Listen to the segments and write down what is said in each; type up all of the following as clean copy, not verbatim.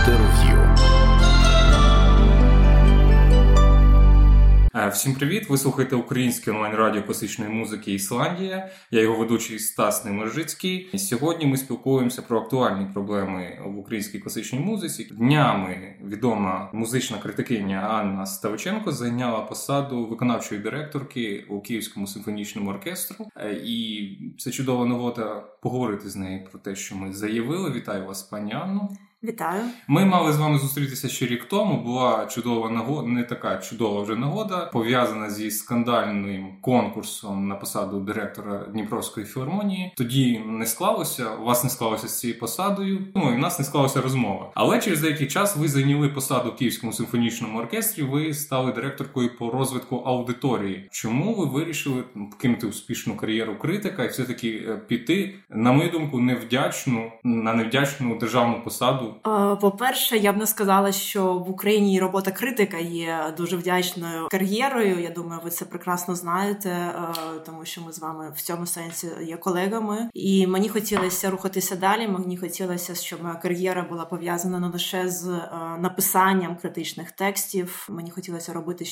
Інтерв'ю. Всім привіт! Ви слухаєте українське онлайн-радіо класичної музики «Ісландія». Я його ведучий Стас Немержицький. Сьогодні ми спілкуємося про актуальні проблеми в українській класичній музиці. Днями відома музична критикиня Анна Ставиченко зайняла посаду виконавчої директорки у Київському симфонічному оркестру. І це чудова нагода поговорити з нею про те, що ми заявили. Вітаю вас, пані Анно. Вітаю. Ми мали з вами зустрітися ще рік тому. Була чудова нагода, не така чудова вже нагода, пов'язана зі скандальним конкурсом на посаду директора Дніпровської філармонії. Тоді не склалося, у вас не склалося з цією посадою, і в нас не склалася розмова. Але через деякий час ви зайняли посаду в Київському симфонічному оркестрі, ви стали директоркою по розвитку аудиторії. Чому ви вирішили кинути успішну кар'єру критика і все-таки піти, на мою думку, на невдячну державну посаду? По-перше, я б не сказала, що в Україні робота критика є дуже вдячною кар'єрою. Я думаю, ви це прекрасно знаєте, тому що ми з вами в цьому сенсі є колегами. І мені хотілося рухатися далі, мені хотілося, щоб моя кар'єра була пов'язана не лише з написанням критичних текстів. Мені хотілося робити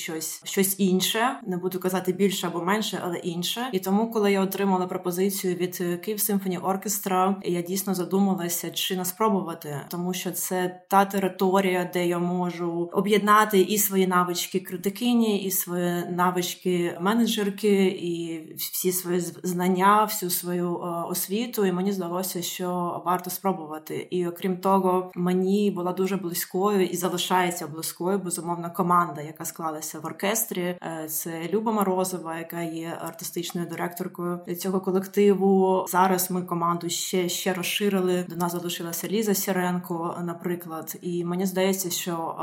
щось інше. Не буду казати більше або менше, але інше. І тому, коли я отримала пропозицію від Kyiv Symphony Orchestra, я дійсно задумалася, чи не спробувати. Тому що це та територія, де я можу об'єднати і свої навички критикині, і свої навички менеджерки, і всі свої знання, всю свою освіту. І мені здалося, що варто спробувати. І окрім того, мені була дуже близькою і залишається близькою, безумовно, команда, яка склалася в оркестрі. Це Люба Морозова, яка є артистичною директоркою цього колективу. Зараз ми команду ще розширили. До нас залишилася Ліза Сіренко, наприклад, і мені здається, що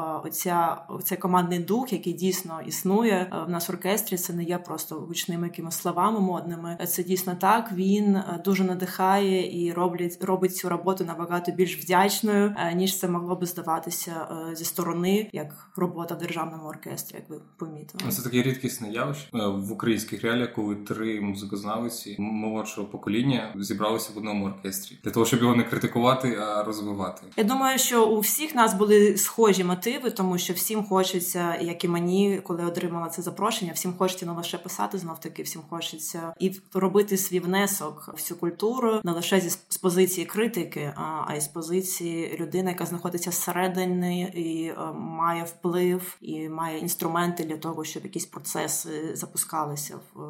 оцей командний дух, який дійсно існує в нас в оркестрі, це не є просто гучними якимись словами модними. Це дійсно так, він дуже надихає і робить цю роботу набагато більш вдячною, ніж це могло би здаватися зі сторони, як робота в державному оркестрі, як ви помітили. Це таке рідкісне явище в українських реаліях, коли три музикознавиці молодшого покоління зібралися в одному оркестрі для того, щоб його не критикувати, а розвивати. Я думаю, що у всіх нас були схожі мотиви, тому що всім хочеться, як і мені, коли отримала це запрошення, всім хочеться не лише писати, знов-таки всім хочеться і робити свій внесок в цю культуру, не лише з позиції критики, а й з позиції людини, яка знаходиться всередині і має вплив, і має інструменти для того, щоб якісь процеси запускалися в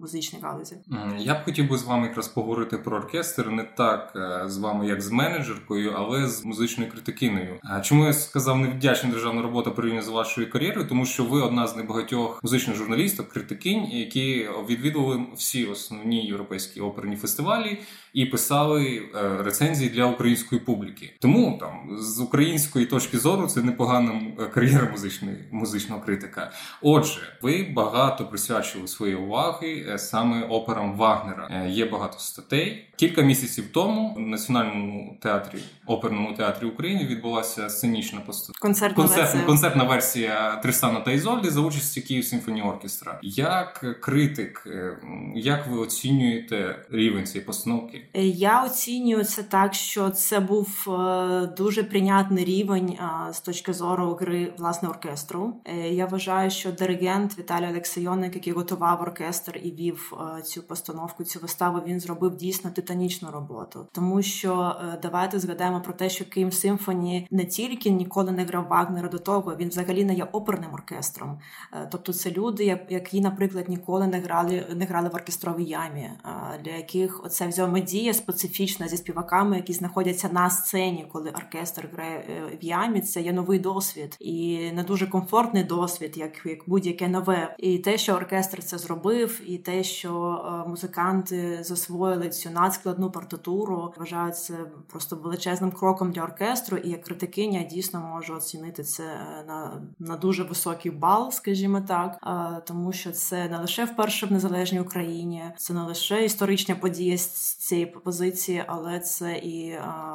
музичній галузі. Я б хотів би з вами якраз поговорити про оркестр, не так з вами, як з менеджеркою, але з музичною критикиною. Чому я сказав невдячна державна робота порівняно з вашою кар'єрою? Тому що ви одна з небагатьох музичних журналістів, критикинь, які відвідували всі основні європейські оперні фестивалі і писали рецензії для української публіки. Тому там з української точки зору це непогана кар'єра музичного критика. Отже, ви багато присвячували своєї уваги саме операм Вагнера. Є багато статей. Кілька місяців тому в Національному театрі оперному театрі України відбулася сценічна концертна версія Тристана та Ізольди за участі Київ Сімфоні Оркестра. Як критик, як ви оцінюєте рівень цієї постановки? Я оцінюю це так, що це був дуже прийнятний рівень з точки зору гри власне оркестру. Я вважаю, що диригент Віталій Олексійонник, який готував оркестр і вів цю постановку, цю виставу, він зробив дійсно титанічну роботу. Тому що давайте згадаємо про те, що Kyiv Symphony не тільки ніколи не грав Вагнера до того, він взагалі не є оперним оркестром. Тобто це люди, які, наприклад, ніколи не грали в оркестровій ямі, для яких оця взаємодія специфічна зі співаками, які знаходяться на сцені, коли оркестр грає в ямі, це є новий досвід. І не дуже комфортний досвід, як будь-яке нове. І те, що оркестр це зробив, і те, що музиканти засвоїли цю надскладну партитуру, вважаю, це просто величезним кроком для оркестру, і як критикиня дійсно можу оцінити це на дуже високий бал, скажімо так, тому що це не лише вперше в незалежній Україні, це не лише історична подія з цієї позиції, але це і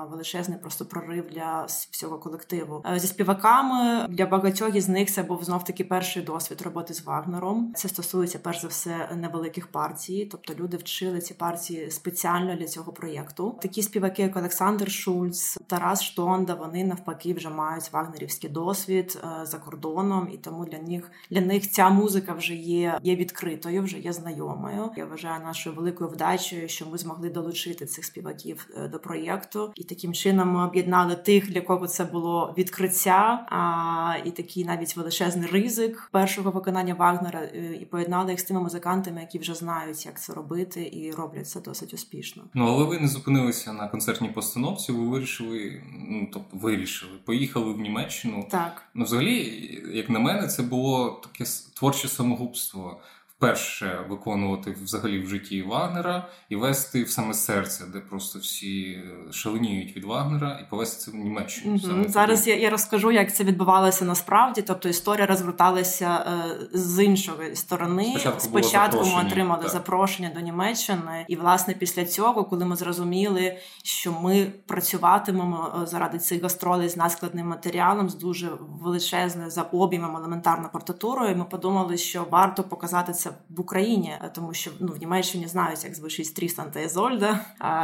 величезний просто прорив для всього колективу. Зі співаками, для багатьох із них це був знов-таки перший досвід роботи з Вагнером. Це стосується перш за все невеликих партій, тобто люди вчили ці партії спеціально актуально для цього проєкту. Такі співаки, як Олександр Шульц, Тарас Штонда, вони навпаки вже мають вагнерівський досвід за кордоном, і тому для них ця музика вже є відкритою, вже є знайомою. Я вважаю нашою великою вдачею, що ми змогли долучити цих співаків до проєкту, і таким чином ми об'єднали тих, для кого це було відкриття, і такий навіть величезний ризик першого виконання Вагнера, і поєднали їх з тими музикантами, які вже знають, як це робити, і роблять це досить успішно. Ну, але ви не зупинилися на концертній постановці, ви вирішили, поїхали в Німеччину. Так. Ну, взагалі, як на мене, це було таке творче самогубство. Перше виконувати взагалі в житті Вагнера і вести в саме серце, де просто всі шаленіють від Вагнера, і повести це в Німеччину. Зараз я розкажу, як це відбувалося насправді. Тобто історія розгорталася з іншої сторони. Спочатку ми отримали запрошення до Німеччини, і власне після цього, коли ми зрозуміли, що ми працюватимемо заради цих гастролей з надскладним матеріалом, з дуже величезною за об'ємом елементарною партитурою, ми подумали, що варто показати це в Україні, тому що в Німеччині знають, як звучить «Тристан та Ізольда»,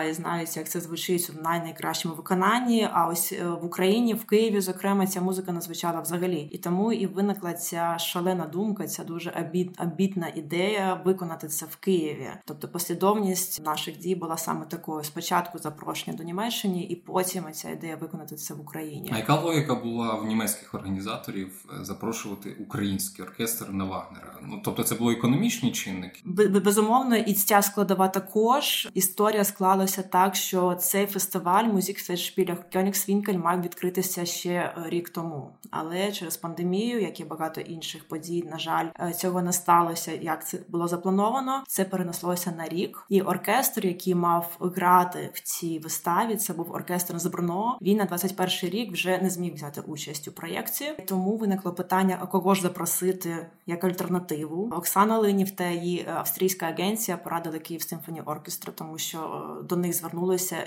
і знають, як це звучить в найкращому виконанні, а ось в Україні, в Києві, зокрема, ця музика не звучала взагалі. І тому і виникла ця шалена думка, ця дуже амбітна ідея виконати це в Києві. Тобто послідовність наших дій була саме такою. Спочатку запрошення до Німеччини, і потім ця ідея виконати це в Україні. А яка логіка була в німецьких організаторів запрошувати український оркестр на Вагнера? Ну, тобто це було економічні чинники? Безумовно, і ця складова також. Історія склалася так, що цей фестиваль «Музік в цей шпілях» Кьонігсвінкель мав відкритися ще рік тому. Але через пандемію, як і багато інших подій, на жаль, цього не сталося, як це було заплановано. Це перенеслося на рік. І оркестр, який мав грати в цій виставі, це був оркестр з Брно, він на 21-й рік вже не зміг взяти участь у проєкті. Тому виникло питання, а кого ж запросити як альтернативу? Оксана Линів та її австрійська агенція порадили Kyiv Symphony Orchestra, тому що до них звернулися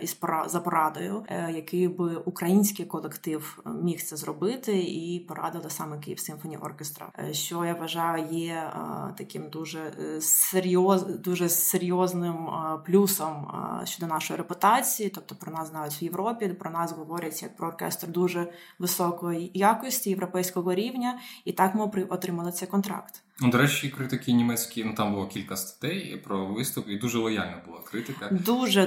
за порадою, який би український колектив міг це зробити, і порадили саме Kyiv Symphony Orchestra, що, я вважаю, є таким дуже серйозним плюсом щодо нашої репутації. Тобто про нас знають в Європі, про нас говорять як про оркестр дуже високої якості, європейського рівня, і так ми отримали цей контракт. Ну, до речі, критики німецькі, там було кілька статей про виступ, і дуже лояльна була критика.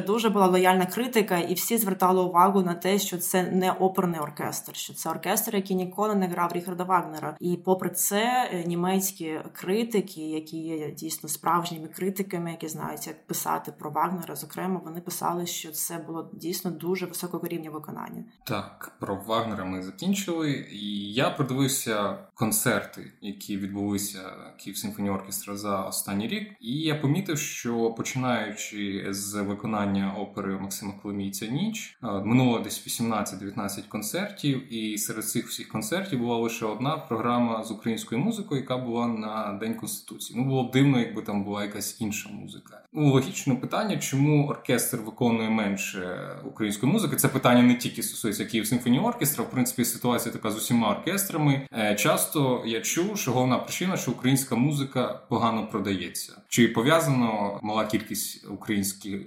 Дуже була лояльна критика, і всі звертали увагу на те, що це не оперний оркестр, що це оркестр, який ніколи не грав Ріхарда Вагнера. І попри це, німецькі критики, які є дійсно справжніми критиками, які знають, як писати про Вагнера, зокрема, вони писали, що це було дійсно дуже високого рівня виконання. Так, про Вагнера ми закінчили, і я продивився концерти, які відбулися Kyiv Symphony Orchestra за останній рік. І я помітив, що починаючи з виконання опери Максима Коломійця «Ніч», минуло десь 18-19 концертів, і серед цих всіх концертів була лише одна програма з українською музикою, яка була на День Конституції. Ну, було б дивно, якби там була якась інша музика. Ну, логічне питання, чому оркестр виконує менше української музики. Це питання не тільки стосується Kyiv Symphony Orchestra, в принципі, ситуація така з усіма оркестрами. Часто я чув, що головна причина, що українська музика погано продається. Чи пов'язано мала кількість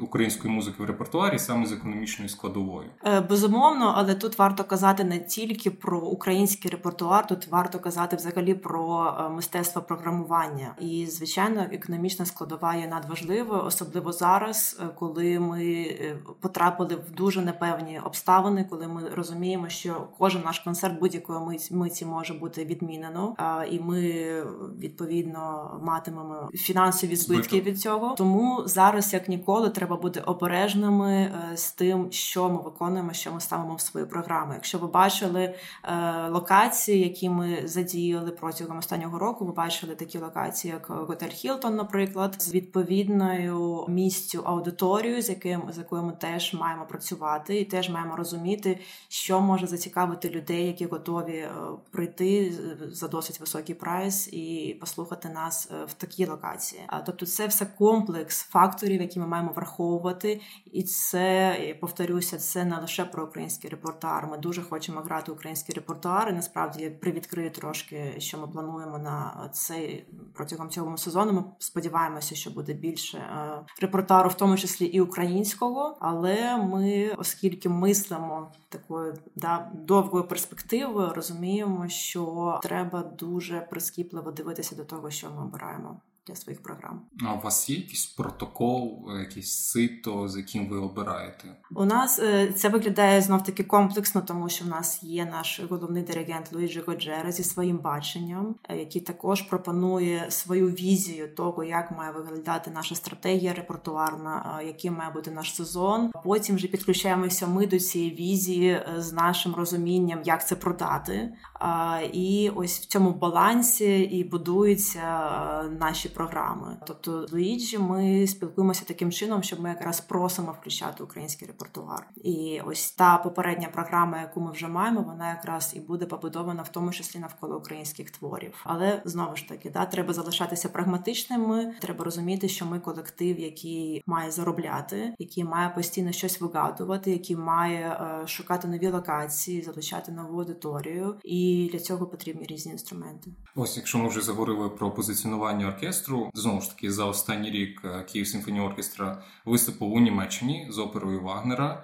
української музики в репертуарі саме з економічною складовою? Безумовно, але тут варто казати не тільки про український репертуар, тут варто казати взагалі про мистецтво програмування. І, звичайно, економічна складова є надважливою, особливо зараз, коли ми потрапили в дуже непевні обставини, коли ми розуміємо, що кожен наш концерт будь-якої миті може бути відмінено, і ми відповідно матимемо фінансові збитки від цього. Тому зараз, як ніколи, треба бути обережними з тим, що ми виконуємо, що ми ставимо в свої програми. Якщо ви бачили локації, які ми задіяли протягом останнього року, ви бачили такі локації, як готель Хілтон, наприклад, з відповідною місцю аудиторію, з якою ми теж маємо працювати, і теж маємо розуміти, що може зацікавити людей, які готові прийти за досить високий прайс і послухати нас в такій локації. Тобто це все комплекс факторів, які ми маємо враховувати. І це, я повторюся, це не лише про український репертуар. Ми дуже хочемо грати український репертуар. І насправді я привідкрию трошки, що ми плануємо на цей протягом цього сезону. Ми сподіваємося, що буде більше репертуару, в тому числі і українського. Але ми, оскільки мислимо такою довгою перспективою, розуміємо, що треба дуже прискіпливо дивитися до того, що ми обираємо для своїх програм. А у вас є якийсь протокол, якийсь сито, з яким ви обираєте? У нас це виглядає знов-таки комплексно, тому що в нас є наш головний диригент Луїджі Гаджеро зі своїм баченням, який також пропонує свою візію того, як має виглядати наша стратегія репертуарна, яким має бути наш сезон. Потім вже підключаємося ми до цієї візії з нашим розумінням, як це продати. І ось в цьому балансі і будуються наші програми. Тобто з Луїджі ми спілкуємося таким чином, щоб ми якраз просимо включати український репертуар. І ось та попередня програма, яку ми вже маємо, вона якраз і буде побудована в тому числі навколо українських творів. Але, знову ж таки, треба залишатися прагматичними, треба розуміти, що ми колектив, який має заробляти, який має постійно щось вигадувати, який має шукати нові локації, залучати нову аудиторію. І для цього потрібні різні інструменти. Ось, якщо ми вже заговорили про позиціонування оркестру, знову ж таки, за останній рік Київ Сімфоні Оркестра виступив у Німеччині з оперою Вагнера.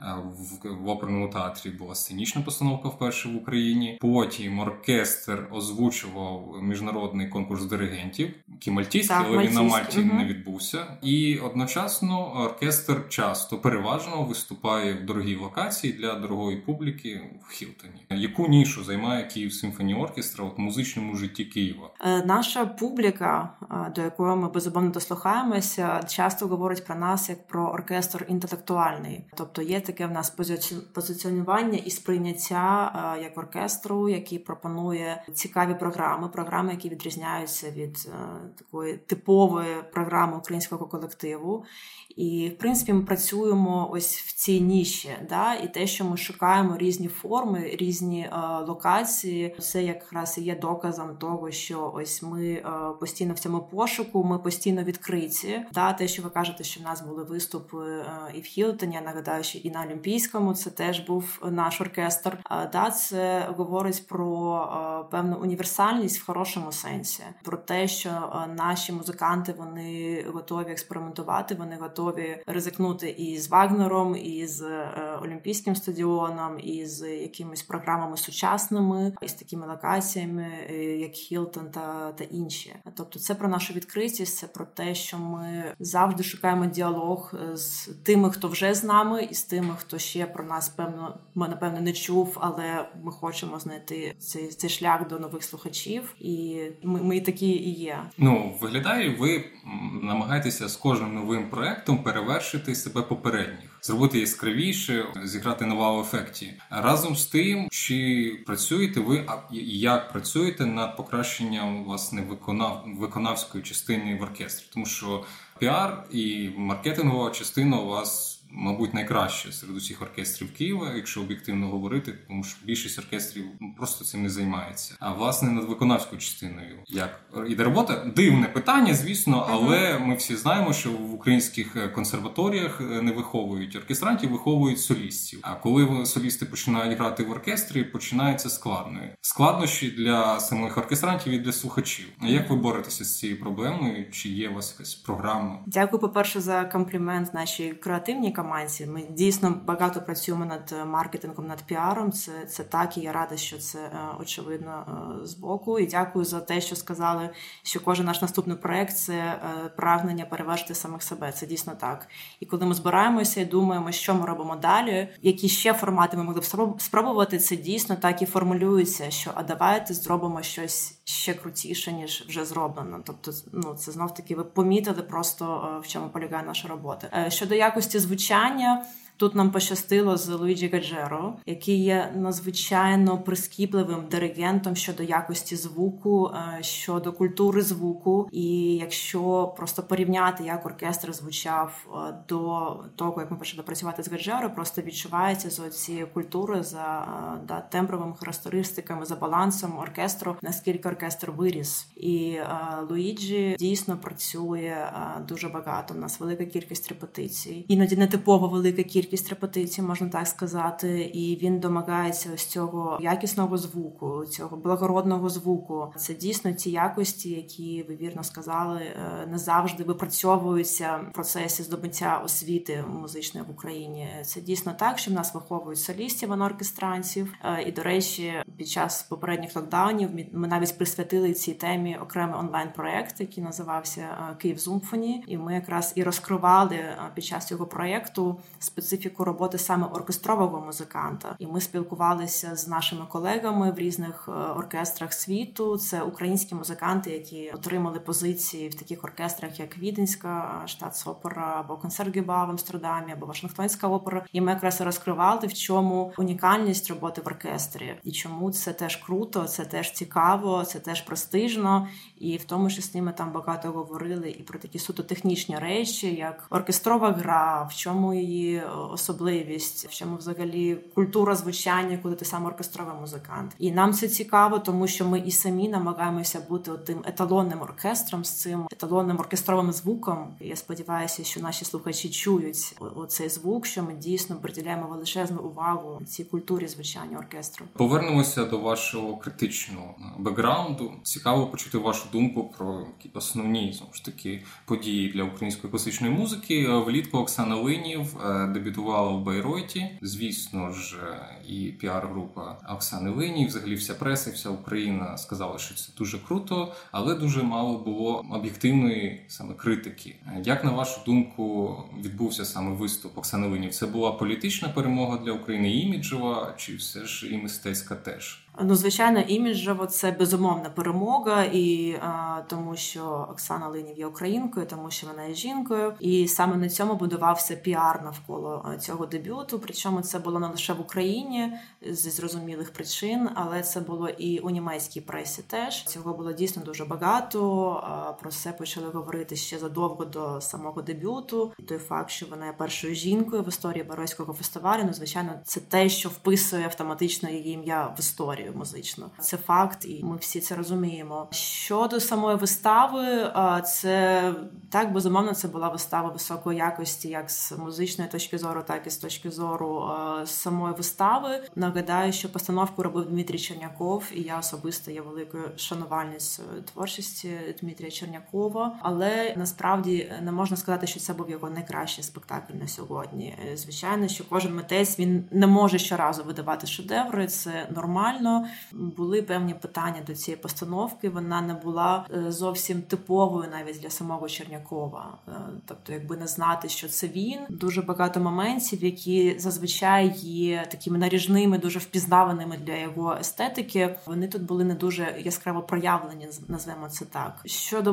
В оперному театрі була сценічна постановка вперше в Україні. Потім оркестр озвучував міжнародний конкурс диригентів, який мальтійський, але він на Мальті не відбувся. І одночасно оркестр часто, переважно виступає в дорогій локації для дорогої публіки в Хілтоні. Яку нішу займає Київ Симфоні Оркестра у музичному житті Києва? Наша публіка, до якої ми безумовно дослухаємося, часто говорить про нас як про оркестр інтелектуальний. Тобто є таке в нас позиціонування і сприйняття як оркестру, який пропонує цікаві програми, які відрізняються від такої типової програми українського колективу. І, в принципі, ми працюємо ось в цій ніші. І те, що ми шукаємо різні форми, різні локації, це якраз і є доказом того, що ось ми постійно в цьому пошуку, ми постійно відкриті. Те, що ви кажете, що в нас були виступи і в Хілтоні, я нагадаю, що і на Олімпійському, це теж був наш оркестр. Це говорить про певну універсальність в хорошому сенсі. Про те, що наші музиканти, вони готові експериментувати, вони готові ризикнути і з Вагнером, і з Олімпійським стадіоном, і з якимись програмами сучасними, із такими локаціями, як Хілтон та інші. Тобто це про нашу відкритість, це про те, що ми завжди шукаємо діалог з тими, хто вже з нами, і з тими, хто ще про нас, напевно, не чув, але ми хочемо знайти цей шлях до нових слухачів, і ми такі і є. Виглядає, ви намагаєтеся з кожним новим проєктом перевершити себе попередніх, зробити яскравіше, зіграти на вау-ефекті. Разом з тим, чи працюєте ви, як працюєте над покращенням, власне, виконавської частини в оркестрі? Тому що піар і маркетингова частина у вас, мабуть, найкраще серед усіх оркестрів Києва, якщо об'єктивно говорити, тому що більшість оркестрів просто цим не займається. А, власне, над виконавською частиною як іде робота? Дивне питання, звісно, але ми всі знаємо, що в українських консерваторіях не виховують оркестрантів, виховують солістів. А коли солісти починають грати в оркестрі, починається складнощі для самих оркестрантів і для слухачів. А як ви боретеся з цією проблемою? Чи є у вас якась програма? Дякую, по-перше, за комплімент нашій креативній команді. Ми дійсно багато працюємо над маркетингом, над піаром. Це так, і я рада, що це очевидно з боку. І дякую за те, що сказали, що кожен наш наступний проект – це прагнення перевершити самих себе. Це дійсно так. І коли ми збираємося і думаємо, що ми робимо далі, які ще формати ми могли б спробувати, це дійсно так і формулюється, що а давайте зробимо щось ще крутіше, ніж вже зроблено. Тобто, це знов-таки ви помітили просто, в чому полягає наша робота. Щодо якості звучання, Тут нам пощастило з Луїджі Гаджеро, який є надзвичайно прискіпливим диригентом щодо якості звуку, щодо культури звуку. І якщо просто порівняти, як оркестр звучав до того, як ми почали працювати з Гаджеро, просто відчувається за цією культурою, за тембровими характеристиками, за балансом оркестру, наскільки оркестр виріс. І Луїджі дійсно працює дуже багато. У нас велика кількість репетицій. Іноді нетипово велика кількість репетицій, можна так сказати, і він домагається ось цього якісного звуку, цього благородного звуку. Це дійсно ті якості, які, ви вірно сказали, не завжди випрацьовуються в процесі здобуття освіти музичної в Україні. Це дійсно так, що в нас виховують солістів, а не оркестранців. І, до речі, під час попередніх локдаунів ми навіть присвятили цій темі окремий онлайн-проєкт, який називався «Київ Symphony». І ми якраз і розкривали під час цього проєкту специфіку роботи саме оркестрового музиканта. І ми спілкувалися з нашими колегами в різних оркестрах світу. Це українські музиканти, які отримали позиції в таких оркестрах, як Віденська Штатсопера, або Концертгебау в Амстердамі, або Вашингтонська опера. І ми якраз розкривали, в чому унікальність роботи в оркестрі. І чому це теж круто, це теж цікаво, це теж престижно. І в тому числі ми там багато говорили і про такі суто технічні речі, як оркестрова гра, в чому її особливість, в чому взагалі культура звучання, коли ти сам оркестровий музикант. І нам це цікаво, тому що ми і самі намагаємося бути тим еталонним оркестром з цим еталонним оркестровим звуком. Я сподіваюся, що наші слухачі чують оцей звук, що ми дійсно приділяємо величезну увагу цій культурі звучання оркестру. Повернемося до вашого критичного бекграунду. Цікаво почути вашу думку про основні, знову ж таки, події для української класичної музики. Влітку Оксана Линів дебютувала в Байройті. Звісно ж, і піар-група Оксани Лені, взагалі вся преса, вся Україна сказала, що це дуже круто, але дуже мало було об'єктивної саме критики. Як, на вашу думку, відбувся саме виступ Оксани Лені? Це була політична перемога для України, іміджова, чи все ж і мистецька теж? Ну, звичайно, іміджево це безумовна перемога, і тому що Оксана Линів є українкою, тому що вона є жінкою, і саме на цьому будувався піар навколо цього дебюту. Причому це було не лише в Україні зі зрозумілих причин, але це було і у німецькій пресі теж. Цього було дійсно дуже багато. Про це почали говорити ще задовго до самого дебюту. І той факт, що вона є першою жінкою в історії Байройтського фестивалю, ну, звичайно, це те, що вписує автоматично її ім'я в історію музично. Це факт, і ми всі це розуміємо. Щодо самої вистави, це так, безумовно, це була вистава високої якості, як з музичної точки зору, так і з точки зору самої вистави. Нагадаю, що постановку робив Дмитрій Черняков, і я особисто є великою шанувальницею творчості Дмитрія Чернякова, але насправді не можна сказати, що це був його найкращий спектакль на сьогодні. Звичайно, що кожен митець, він не може щоразу видавати шедеври, це нормально. Були певні питання до цієї постановки, вона не була зовсім типовою навіть для самого Чернякова. Тобто, якби не знати, що це він. Дуже багато моментів, які зазвичай є такими наріжними, дуже впізнаваними для його естетики, вони тут були не дуже яскраво проявлені, назвемо це так. Щодо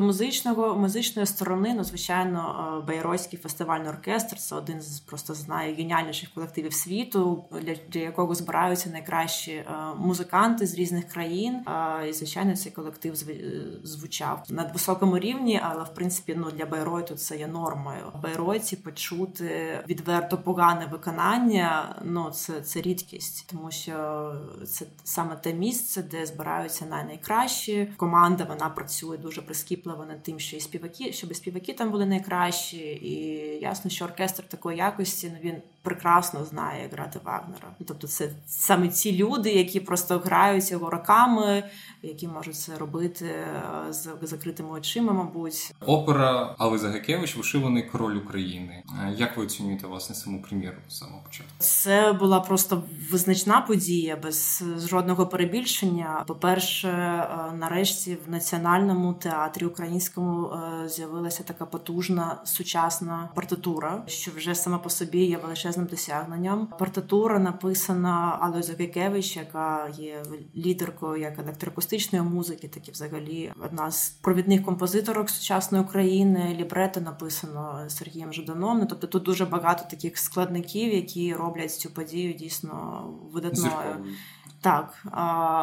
музичної сторони, ну, звичайно, Байройтський фестивальний оркестр – це один з просто найгеніальніших колективів світу, для якого збираються найкращі музиканти з різних країн, і, звичайно, цей колектив звучав на високому рівні, але, в принципі, ну, для Байройту це є нормою. Байройтці почути відверто погане виконання, ну, це рідкість, тому що це саме те місце, де збираються найкращі. Команда, вона працює дуже прискіпливо над тим, що і співаки, щоб і співаки там були найкращі, і ясно, що оркестр такої якості, ну, він прекрасно знає, як грати Вагнера. Тобто це саме ці люди, які просто грають його роками, які можуть це робити з закритими очима, мабуть. Опера Алли Загайкевич «Вишиваний. Король України». Як ви оцінюєте, власне, саму прем'єру з самого початку? Це була просто визначна подія, без жодного перебільшення. По-перше, нарешті в Національному театрі українському з'явилася така потужна сучасна партитура, що вже сама по собі є величезна величезним досягненням. Партитура написана Аллою Загайкевич, яка є лідеркою як електроакустичної музики, так і взагалі одна з провідних композиторок сучасної України. Лібрето написано Сергієм Жаданом. Ну, тобто тут дуже багато таких складників, які роблять цю подію дійсно видатною. Зірковою. Так,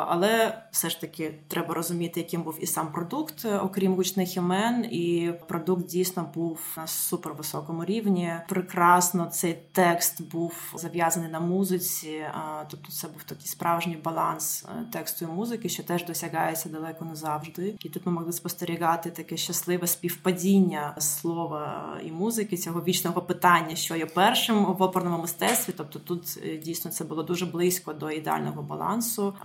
але все ж таки треба розуміти, яким був і сам продукт, окрім гучних імен, і продукт дійсно був на супервисокому рівні. Прекрасно цей текст був зав'язаний на музиці, тобто це був такий справжній баланс тексту і музики, що теж досягається далеко не завжди. І тут ми могли спостерігати таке щасливе співпадіння слова і музики, цього вічного питання, що є першим в оперному мистецтві, тобто тут дійсно це було дуже близько до ідеального балансу.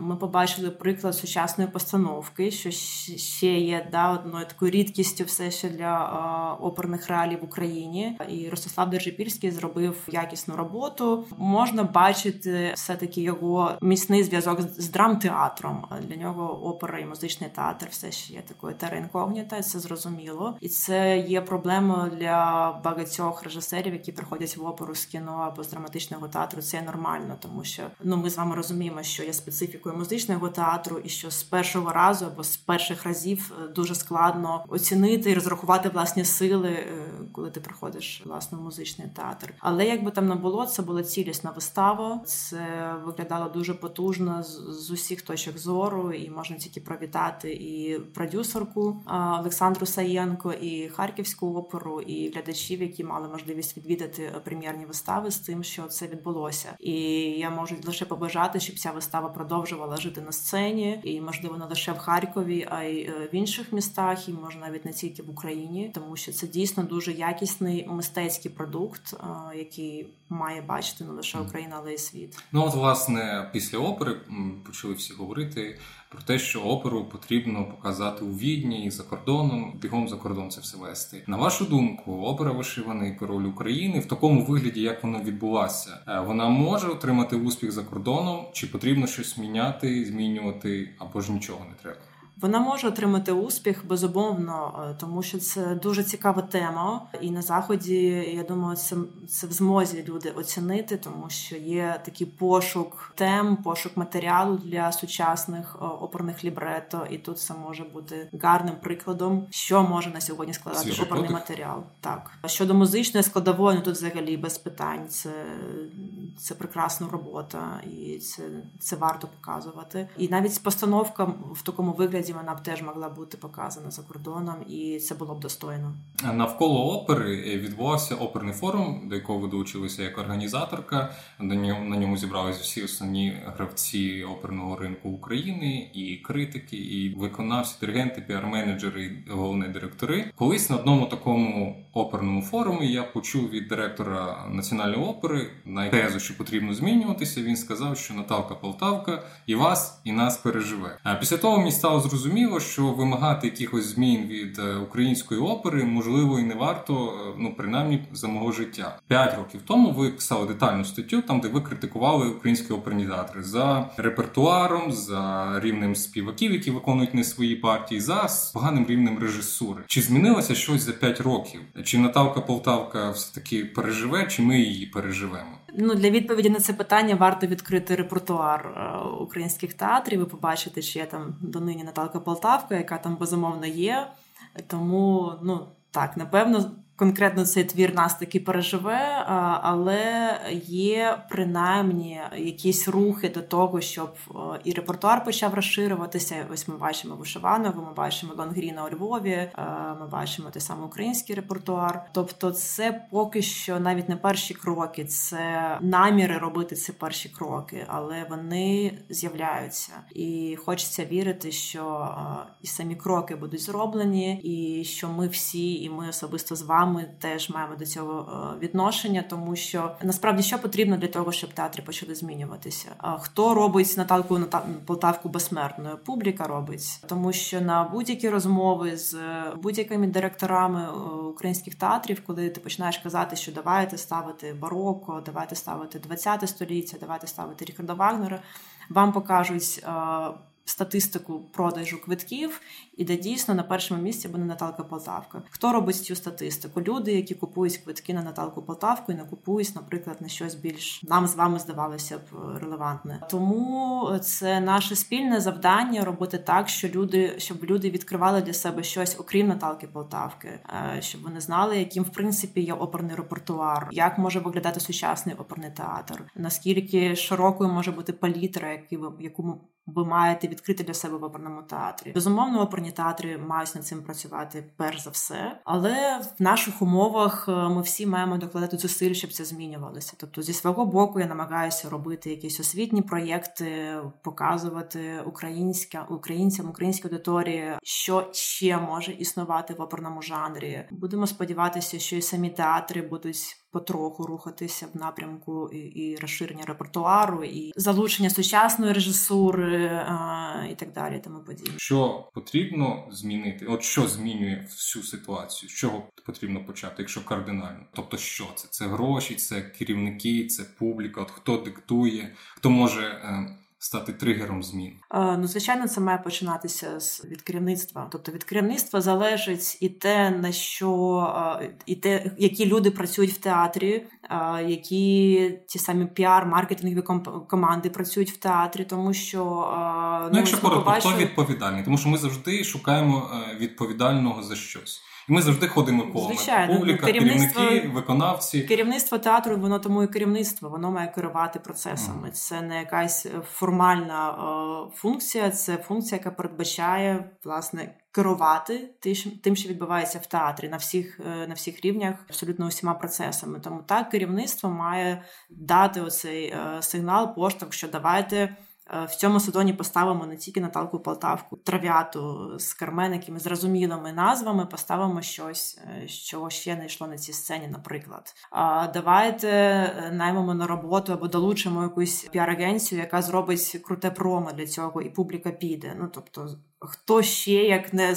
Ми побачили приклад сучасної постановки, що ще є одною такою рідкістю все ще для оперних реалій в Україні. І Ростислав Держипільський зробив якісну роботу. Можна бачити все-таки його міцний зв'язок з драмтеатром. Для нього опера і музичний театр все ще є такою терра інкогніта, це зрозуміло. І це є проблемою для багатьох режисерів, які приходять в оперу з кіно або з драматичного театру. Це нормально, тому що ми з вами розуміємо, що є специфікою музичного театру і що з першого разу або з перших разів дуже складно оцінити і розрахувати власні сили, коли ти приходиш власне в музичний театр. Але якби там не було, це була цілісна вистава, це виглядало дуже потужно з усіх точок зору, і можна тільки привітати і продюсерку Олександру Саєнко, і Харківську оперу, і глядачів, які мали можливість відвідати прем'єрні вистави з тим, що це відбулося. І я можу лише побажати, щоб ця вистава продовжувала жити на сцені, і, можливо, не лише в Харкові, а й в інших містах, і, може, навіть не тільки в Україні, тому що це дійсно дуже якісний мистецький продукт, який має бачити не лише Україна, але й світ. Ну, от, власне, після опери почали всі говорити про те, що оперу потрібно показати у Відні і за кордоном, бігом за кордон це все вести. На вашу думку, опера «Вишиваний. Король України» в такому вигляді, як вона відбулася, вона може отримати успіх за кордоном, чи потрібно щось міняти, змінювати, або ж нічого не треба? Вона може отримати успіх, безумовно, тому що це дуже цікава тема. І на Заході, я думаю, це в змозі люди оцінити, тому що є такий пошук тем, пошук матеріалу для сучасних оперних лібрето. І тут це може бути гарним прикладом, що може на сьогодні складати оперний матеріал. Так. Щодо музичної складової, ну тут взагалі без питань. Це прекрасна робота, і це варто показувати. І навіть постановка в такому вигляді вона б теж могла бути показана за кордоном, і це було б достойно. Навколо опери відбувався оперний форум, до якого ви долучилися як організаторка. На ньому зібралися всі основні гравці оперного ринку України, і критики, і виконавці, диригенти, піар-менеджери, і головні директори. Колись на одному такому оперному форумі я почув від директора Національної опери на тезу, що потрібно змінюватися. Він сказав, що Наталка Полтавка і вас, і нас переживе. А після того мені стало зрозуміло, що вимагати якихось змін від української опери, можливо, і не варто, принаймні, за мого життя. 5 років тому ви писали детальну статтю, там, де ви критикували українські оперні театри за репертуаром, за рівнем співаків, які виконують не свої партії, за поганим рівнем режисури. Чи змінилося щось за 5 років? Чи Наталка Полтавка все-таки переживе, чи ми її переживемо? Для відповіді на це питання варто відкрити репертуар українських театрів і побачити, чи є там донині Наталка Полтавка, яка там безумовно є. Тому, так, напевно, конкретно цей твір нас таки переживе, але є принаймні якісь рухи до того, щоб і репертуар почав розширюватися. Ось ми бачимо Вишиваного, ми бачимо Лонгріна у Львові, ми бачимо той самий український репертуар. Тобто це поки що навіть не перші кроки, це наміри робити ці перші кроки, але вони з'являються. І хочеться вірити, що і самі кроки будуть зроблені, і що ми всі, і ми особисто з вами, ми теж маємо до цього відношення, тому що насправді що потрібно для того, щоб театри почали змінюватися? Хто робить Наталку Полтавку безсмертною? Публіка робить. Тому що на будь-які розмови з будь-якими директорами українських театрів, коли ти починаєш казати, що давайте ставити бароко, давайте ставити 20-те століття, давайте ставити Ріхарда Вагнера, вам покажуть статистику продажу квитків, і де дійсно на першому місці буде Наталка Полтавка. Хто робить цю статистику? Люди, які купують квитки на Наталку Полтавку і не купують, наприклад, на щось більш нам з вами здавалося б релевантне. Тому це наше спільне завдання робити так, щоб люди відкривали для себе щось, окрім Наталки Полтавки, щоб вони знали, яким в принципі є оперний репертуар, як може виглядати сучасний оперний театр, наскільки широкою може бути палітра, яку ви маєте відкрити для себе в оперному театрі. Безумовно, оперні театри мають над цим працювати перш за все, але в наших умовах ми всі маємо докладати зусиль, щоб це змінювалося. Тобто, зі свого боку я намагаюся робити якісь освітні проєкти, показувати українцям, українській аудиторії, що ще може існувати в оперному жанрі. Будемо сподіватися, що і самі театри будуть потроху рухатися в напрямку і розширення репертуару, і залучення сучасної режисури, і так далі, і тому подібне. Що потрібно змінити? От що змінює всю ситуацію? З чого потрібно почати, якщо кардинально? Тобто що це? Це гроші, це керівники, це публіка? От хто диктує, хто може... стати тригером змін? Звичайно, це має починатися від керівництва. Тобто від керівництва залежить і те, на що, і те, які люди працюють в театрі, які ті самі піар-маркетингові команди працюють в театрі, тому що... якщо коротко, побачили... хто відповідальний? Тому що ми завжди шукаємо відповідального за щось. І ми завжди ходимо колами. Звичайно, публіка, керівники, виконавці. Керівництво театру, воно тому і керівництво, воно має керувати процесами. Це не якась формальна функція, це функція, яка передбачає, власне, керувати тим, що відбувається в театрі на всіх рівнях, абсолютно усіма процесами. Тому так, керівництво має дати оцей сигнал, поштовх, що давайте... В цьому сезоні поставимо не тільки Наталку Полтавку, травіату з кармениками, зрозумілими назвами, поставимо щось, що ще не йшло на цій сцені, наприклад. Давайте наймемо на роботу або долучимо якусь піар-агенцію, яка зробить круте промо для цього, і публіка піде. Тобто, хто ще, як не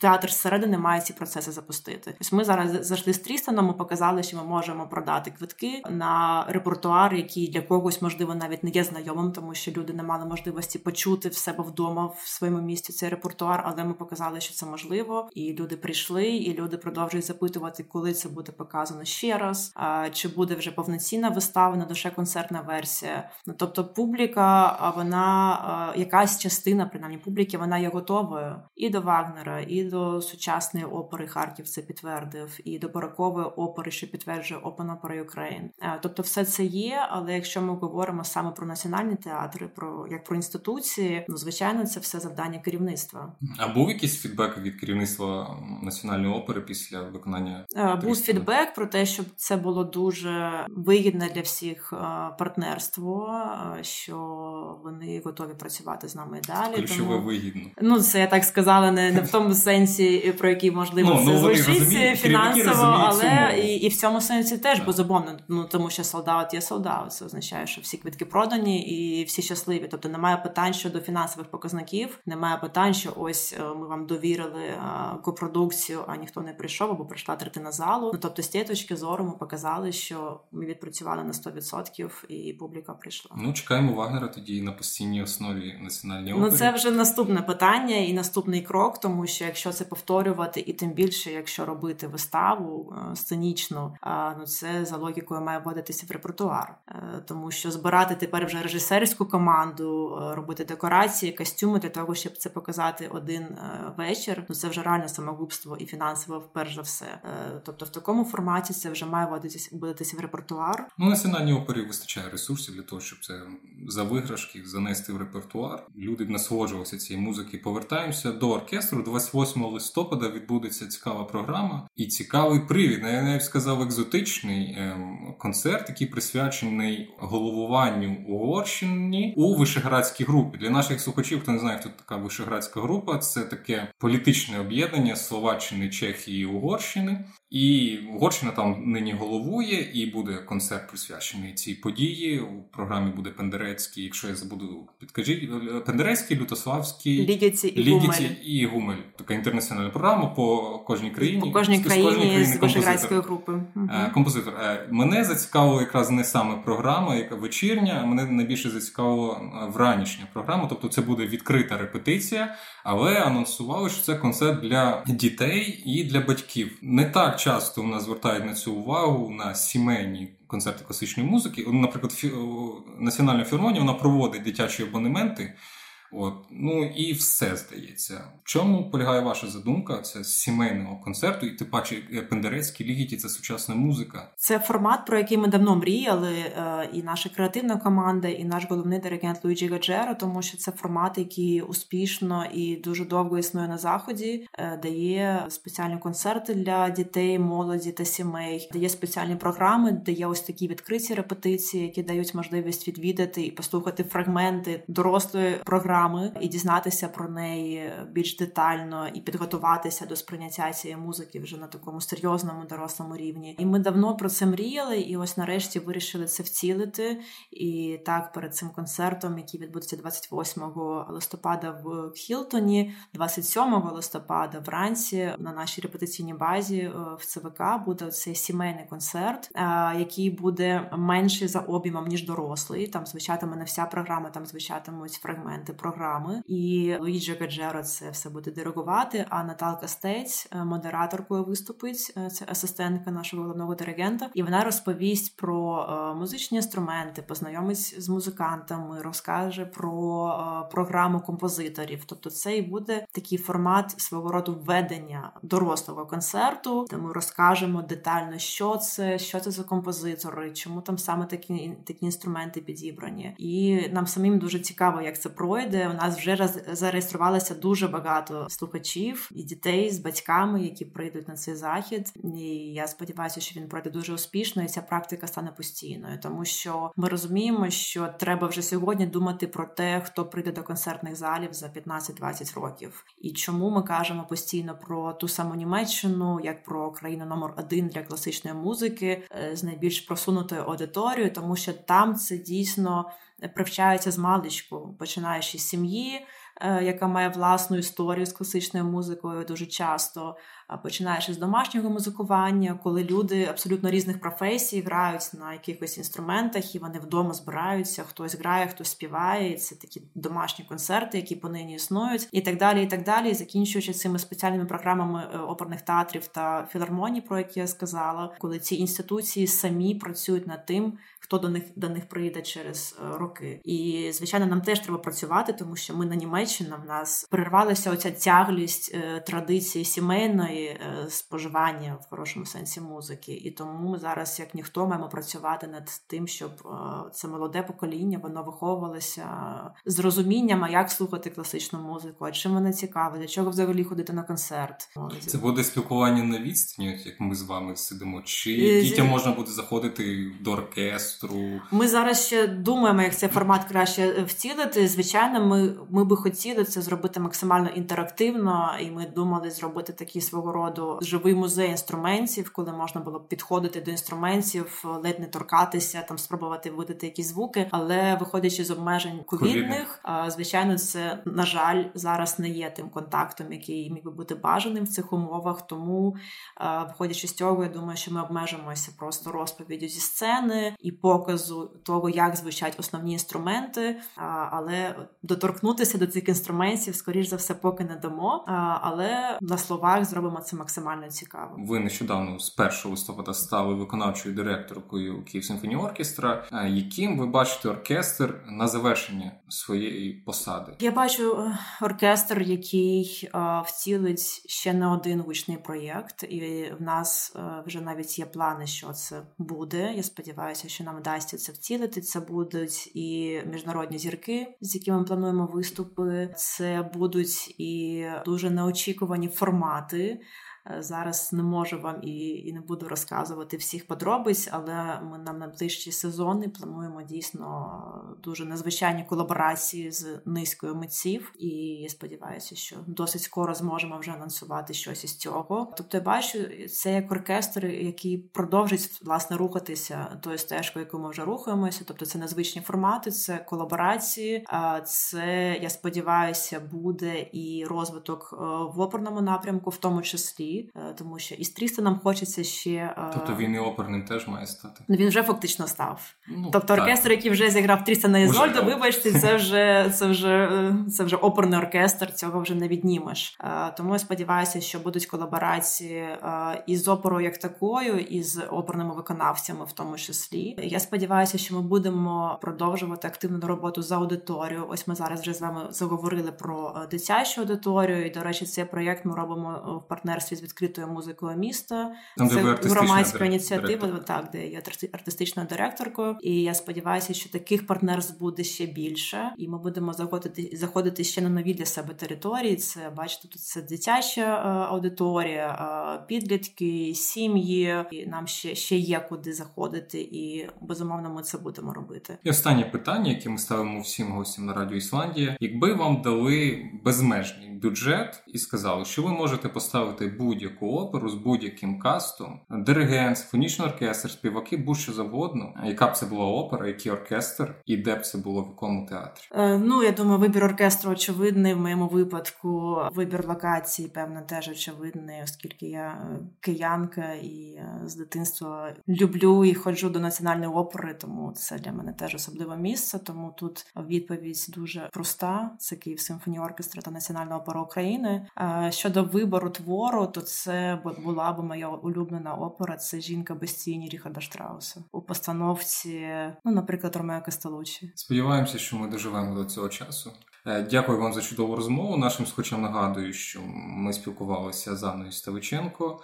театр зсередини, має ці процеси запустити. Ось ми зараз зайшли з Трістаном, ми показали, що ми можемо продати квитки на репертуар, який для когось, можливо, навіть не є знайомим, тому що люди не мали можливості почути в себе вдома, в своєму місті цей репертуар, але ми показали, що це можливо, і люди прийшли, і люди продовжують запитувати, коли це буде показано ще раз, чи буде вже повноцінна вистава, не лише концертна версія. Тобто публіка, вона, якась частина, принаймні, публіки, вона його готовою і до Вагнера, і до сучасної опери, Харків це підтвердив, і до барокової опери, що підтверджує Open Opera Ukraine. Тобто все це є, але якщо ми говоримо саме про національні театри, про інституції, звичайно, це все завдання керівництва. А був якийсь фідбек від керівництва національної опери після виконання? Був фідбек про те, щоб це було дуже вигідне для всіх партнерство, що вони готові працювати з нами і далі. Ключове вигідно. Це я так сказала, не в тому сенсі, про який, можливо, це звучить фінансово, але і в цьому сенсі теж безумовно. Тому що солдаут є солдаут. Це означає, що всі квитки продані і всі щасливі. Тобто немає питань щодо фінансових показників, немає питань, що ось ми вам довірили копродукцію, а ніхто не прийшов або прийшла третина залу. Тобто з тієї точки зору ми показали, що ми відпрацювали на 100% і публіка прийшла. Чекаємо Вагнера тоді на постійній основі національної опери. Це вже наступне питання і наступний крок, тому що якщо це повторювати, і тим більше, якщо робити виставу сценічну, це за логікою має вводитися в репертуар. Тому що збирати тепер вже режисерську команду, робити декорації, костюми для того, щоб це показати один вечір, це вже реально самогубство і фінансово перш за все. Тобто в такому форматі це вже має вводитися в репертуар. Національній опері вистачає ресурсів для того, щоб це за виграшки занести в репертуар. Люди насолоджувалися цією музикою. І повертаємося до оркестру. 28 листопада відбудеться цікава програма і цікавий привід, я навіть сказав екзотичний концерт, який присвячений головуванню Угорщині у Вишеградській групі. Для наших слухачів, хто не знає, хто така Вишеградська група, це таке політичне об'єднання Словаччини, Чехії і Угорщини. І Угорщина там нині головує, і буде концерт присвячений цій події. У програмі буде Пендерецький, якщо я забуду, підкажіть, Пендерецький, Лютославський... Лідіці і Гумель. Така інтернаціональна програма по кожній країні. По кожній країні з Вишеградської групи. Композитор. Мене зацікавила якраз не саме програма, яка вечірня, а мене найбільше зацікавила вранішня програма. Тобто це буде відкрита репетиція, але анонсували, що це концерт для дітей і для батьків. Не так часто у нас звертають на цю увагу, на сімейні концерти класичної музики. Наприклад, Національна філармонія, вона проводить дитячі абонементи. От. Ну і все, здається. В чому полягає ваша задумка? Це сімейного концерту, і ти бачиш, Пендерецький, Лігіті, це сучасна музика. Це формат, про який ми давно мріяли, і наша креативна команда, і наш головний диригент Луїджі Гаджеро, тому що це формат, який успішно і дуже довго існує на Заході, дає спеціальні концерти для дітей, молоді та сімей, дає спеціальні програми, дає ось такі відкриті репетиції, які дають можливість відвідати і послухати фрагменти дорослої програми, і дізнатися про неї більш детально і підготуватися до сприйняття цієї музики вже на такому серйозному дорослому рівні. І ми давно про це мріяли, і ось нарешті вирішили це втілити. І так, перед цим концертом, який відбудеться 28 листопада в Хілтоні, 27 листопада вранці на нашій репетиційній базі в ЦВК буде цей сімейний концерт, який буде менший за об'ємом, ніж дорослий. Там звучатиме не вся програма, там звучатимуть фрагменти програми. І Луїджі Гаджеро це все буде диригувати, а Наталка Стець модераторкою виступить, це асистентка нашого головного диригента, і вона розповість про музичні інструменти, познайомить з музикантами, розкаже про програму композиторів. Тобто це і буде такий формат свого роду введення дорослого концерту, де ми розкажемо детально, що це за композитори, чому там саме такі інструменти підібрані. І нам самим дуже цікаво, як це пройде. Де у нас вже зареєструвалося дуже багато слухачів і дітей з батьками, які прийдуть на цей захід. І я сподіваюся, що він пройде дуже успішно, і ця практика стане постійною. Тому що ми розуміємо, що треба вже сьогодні думати про те, хто прийде до концертних залів за 15-20 років. І чому ми кажемо постійно про ту саму Німеччину, як про країну номер 1 для класичної музики, з найбільш просунутою аудиторією, тому що там це дійсно привчаються з маличку, починаючи з сім'ї, яка має власну історію з класичною музикою дуже часто, починаючи з домашнього музикування, коли люди абсолютно різних професій грають на якихось інструментах, і вони вдома збираються, хтось грає, хтось співає, і це такі домашні концерти, які понині існують, і так далі, закінчуючи цими спеціальними програмами оперних театрів та філармоній, про які я сказала, коли ці інституції самі працюють над тим, хто до них прийде через роки. І, звичайно, нам теж треба працювати, тому що ми на Німеччині, в нас перервалася оця тяглість традиції сімейної споживання в хорошому сенсі музики. І тому ми зараз, як ніхто, маємо працювати над тим, щоб це молоде покоління, воно виховувалося з розумінням, як слухати класичну музику, а чим вона цікава, для чого взагалі ходити на концерт. Це буде спілкування на відстані, як ми з вами сидимо, чи дітям можна буде заходити до оркестру? Ми зараз ще думаємо, як цей формат краще втілити. Звичайно, ми би хотіли це зробити максимально інтерактивно, і ми думали зробити такий свого роду живий музей інструментів, коли можна було б підходити до інструментів, ледь не торкатися, там спробувати видати якісь звуки, але виходячи з обмежень ковідних, звичайно, це, на жаль, зараз не є тим контактом, який міг би бути бажаним в цих умовах, тому, виходячи з цього, я думаю, що ми обмежимося просто розповіддю зі сцени і показу того, як звучать основні інструменти, але доторкнутися до цих інструментів, скоріш за все, поки не дамо, але на словах зробимо це максимально цікаво. Ви нещодавно з 1 листопада стали виконавчою директоркою Київ Сімфоні Оркестра. Яким ви бачите оркестр на завершення своєї посади? Я бачу оркестр, який втілить ще не один гучний проєкт, і в нас вже навіть є плани, що це буде. Я сподіваюся, що нам вдасться це втілити. Це будуть і міжнародні зірки, з якими ми плануємо виступи. Це будуть і дуже неочікувані формати, Зараз не можу вам і не буду розказувати всіх подробиць, але ми на найближчі сезони плануємо дійсно дуже незвичайні колаборації з низкою митців. І я сподіваюся, що досить скоро зможемо вже анонсувати щось із цього. Тобто я бачу, це як оркестр, який продовжить, власне, рухатися тою стежкою, яку ми вже рухаємося. Тобто це незвичні формати, це колаборації, це, я сподіваюся, буде і розвиток в оперному напрямку, в тому числі. Тому що із Трістаном хочеться ще... Тобто він і оперним теж має стати? Він вже фактично став. Ну, тобто оркестр, так, який вже зіграв Трістана і Ізольду, вибачте, це вже оперний оркестр, цього вже не віднімеш. Тому я сподіваюся, що будуть колаборації із оперою як такою, і з оперними виконавцями в тому числі. Я сподіваюся, що ми будемо продовжувати активну роботу за аудиторію. Ось ми зараз вже з вами заговорили про дитячу аудиторію, і, до речі, цей проєкт ми робимо в партнерстві з відкритою музикою міста. Там, це громадська ініціатива, так, де я артистичною директоркою. І я сподіваюся, що таких партнерств буде ще більше. І ми будемо заходити ще на нові для себе території. Це, бачите, тут це дитяча аудиторія, підлітки, сім'ї. І нам ще є куди заходити. І, безумовно, ми це будемо робити. І останнє питання, яке ми ставимо всім гостям на Радіо Ісландія. Якби вам дали безмежний бюджет і сказали, що ви можете поставити будь-яку оперу з будь-яким кастом, диригент, симфонічний оркестр, співаки, будь-що завгодно. Яка б це була опера, який оркестр і де б це було, в якому театрі? Я думаю, вибір оркестру очевидний. В моєму випадку вибір локації, певно, теж очевидний, оскільки я киянка і з дитинства люблю і ходжу до Національної опери, тому це для мене теж особливе місце. Тому тут відповідь дуже проста. Це Київ Симфоні Оркестра та Національна опера України. Щодо вибору твору, то це була б моя улюблена опера, це «Жінка без тіні» Ріхарда Штрауса. У постановці, наприклад, Ромео Кастелуччі. Сподіваємося, що ми доживемо до цього часу. Дякую вам за чудову розмову. Нашим слухачам нагадую, що ми спілкувалися з Анною Ставиченко,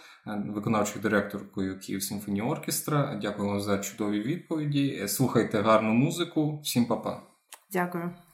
виконавчою директоркою Київ Симфоні Оркестра. Дякую вам за чудові відповіді. Слухайте гарну музику. Всім па-па. Дякую.